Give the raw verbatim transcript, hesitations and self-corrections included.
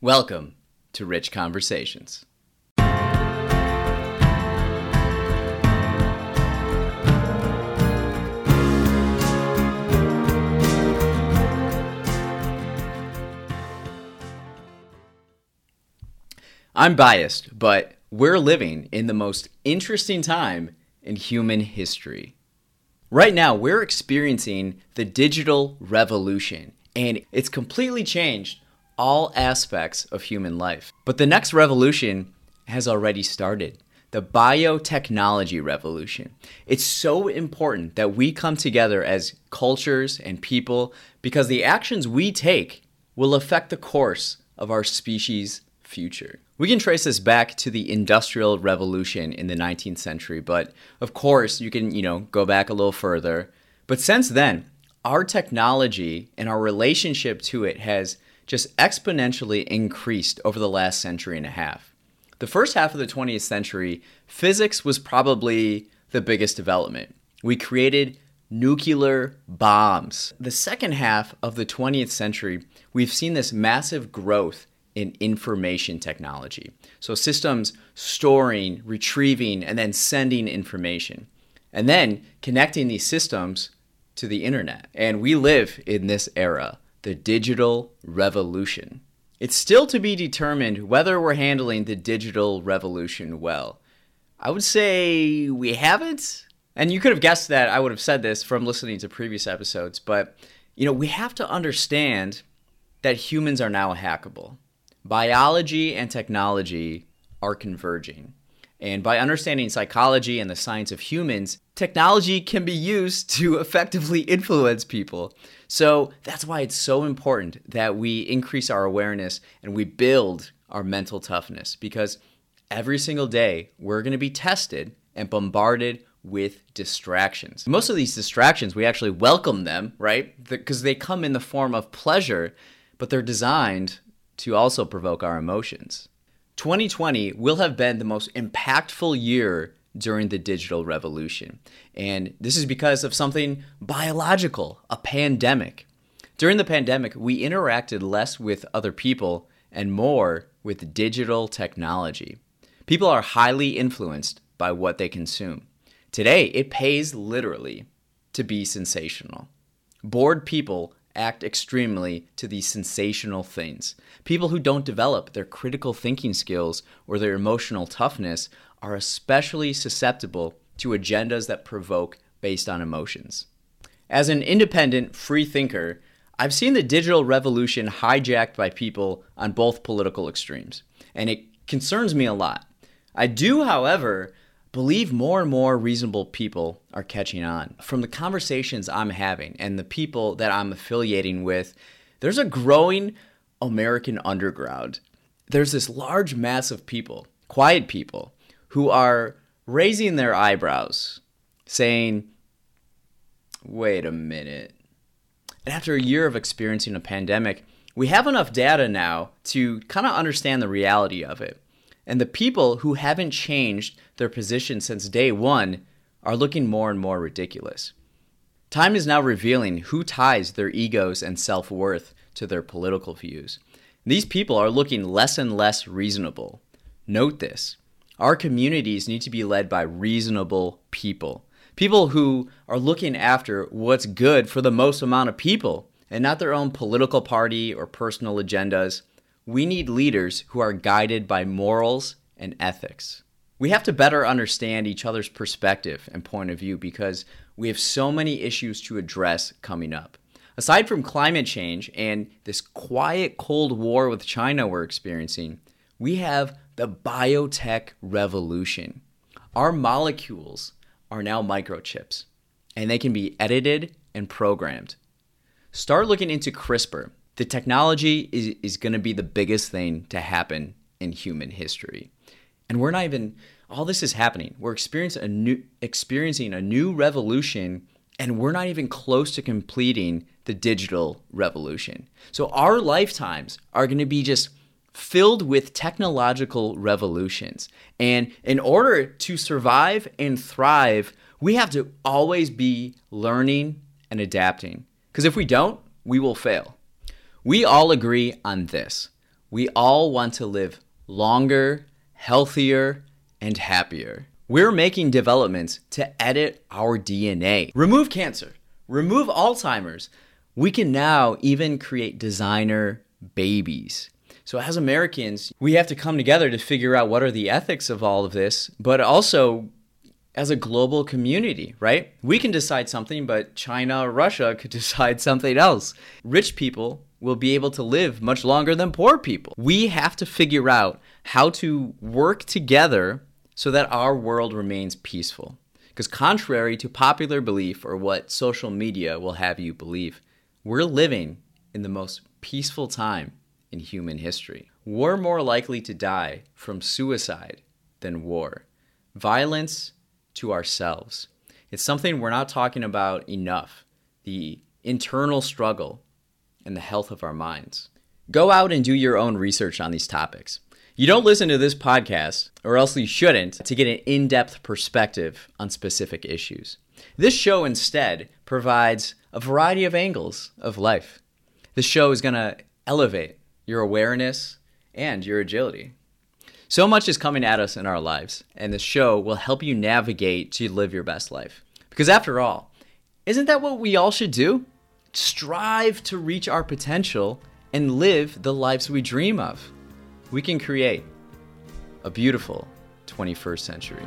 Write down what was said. Welcome to Rich Conversations. I'm biased, but we're living in the most interesting time in human history. Right now, we're experiencing the digital revolution, and it's completely changed all aspects of human life. But the next revolution has already started, the biotechnology revolution. It's so important that we come together as cultures and people because the actions we take will affect the course of our species' future. We can trace this back to the Industrial Revolution in the nineteenth century, but of course you can, you know, go back a little further. But since then, our technology and our relationship to it has just exponentially increased over the last century and a half. The first half of the twentieth century, physics was probably the biggest development. We created nuclear bombs. The second half of the twentieth century, we've seen this massive growth in information technology. So systems storing, retrieving, and then sending information, and then connecting these systems to the internet. And we live in this era, the digital revolution. It's still to be determined whether we're handling the digital revolution well. I would say we haven't. And you could have guessed that I would have said this from listening to previous episodes, but you know, we have to understand that humans are now hackable. Biology and technology are converging. And by understanding psychology and the science of humans, technology can be used to effectively influence people. So that's why it's so important that we increase our awareness and we build our mental toughness, because every single day we're going to be tested and bombarded with distractions. Most of these distractions, we actually welcome them, right? Because they come in the form of pleasure, but they're designed to also provoke our emotions. twenty twenty will have been the most impactful year during the digital revolution. And this is because of something biological, a pandemic. During the pandemic, we interacted less with other people and more with digital technology. People are highly influenced by what they consume. Today, it pays literally to be sensational. Bored people act extremely to these sensational things. People who don't develop their critical thinking skills or their emotional toughness are especially susceptible to agendas that provoke based on emotions. As an independent free thinker, I've seen the digital revolution hijacked by people on both political extremes, and it concerns me a lot. I do, however, believe more and more reasonable people are catching on. From the conversations I'm having and the people that I'm affiliating with, there's a growing American underground. There's this large mass of people, quiet people, who are raising their eyebrows, saying, wait a minute. And after a year of experiencing a pandemic, we have enough data now to kind of understand the reality of it. And the people who haven't changed their position since day one are looking more and more ridiculous. Time is now revealing who ties their egos and self-worth to their political views. These people are looking less and less reasonable. Note this. Our communities need to be led by reasonable people. People who are looking after what's good for the most amount of people and not their own political party or personal agendas. We need leaders who are guided by morals and ethics. We have to better understand each other's perspective and point of view because we have so many issues to address coming up. Aside from climate change and this quiet Cold War with China we're experiencing, we have the biotech revolution. Our molecules are now microchips, and they can be edited and programmed. Start looking into CRISPR. The technology is, is going to be the biggest thing to happen in human history. And we're not even, all this is happening. We're experiencing a new, experiencing a new revolution, and we're not even close to completing the digital revolution. So our lifetimes are going to be just filled with technological revolutions. And in order to survive and thrive, we have to always be learning and adapting. Because if we don't, we will fail. We all agree on this. We all want to live longer, healthier, and happier. We're making developments to edit our D N A, remove cancer, remove Alzheimer's. We can now even create designer babies. So as Americans, we have to come together to figure out what are the ethics of all of this, but also as a global community, right? We can decide something, but China or Russia could decide something else. Rich people will be able to live much longer than poor people. We have to figure out how to work together so that our world remains peaceful. Because contrary to popular belief or what social media will have you believe, we're living in the most peaceful time in human history. We're more likely to die from suicide than war. Violence to ourselves. It's something we're not talking about enough. The internal struggle and the health of our minds. Go out and do your own research on these topics. You don't listen to this podcast, or else you shouldn't, to get an in-depth perspective on specific issues. This show instead provides a variety of angles of life. This show is going to elevate your awareness and your agility. So much is coming at us in our lives, and this show will help you navigate to live your best life. Because after all, isn't that what we all should do? Strive to reach our potential and live the lives we dream of. We can create a beautiful twenty-first century.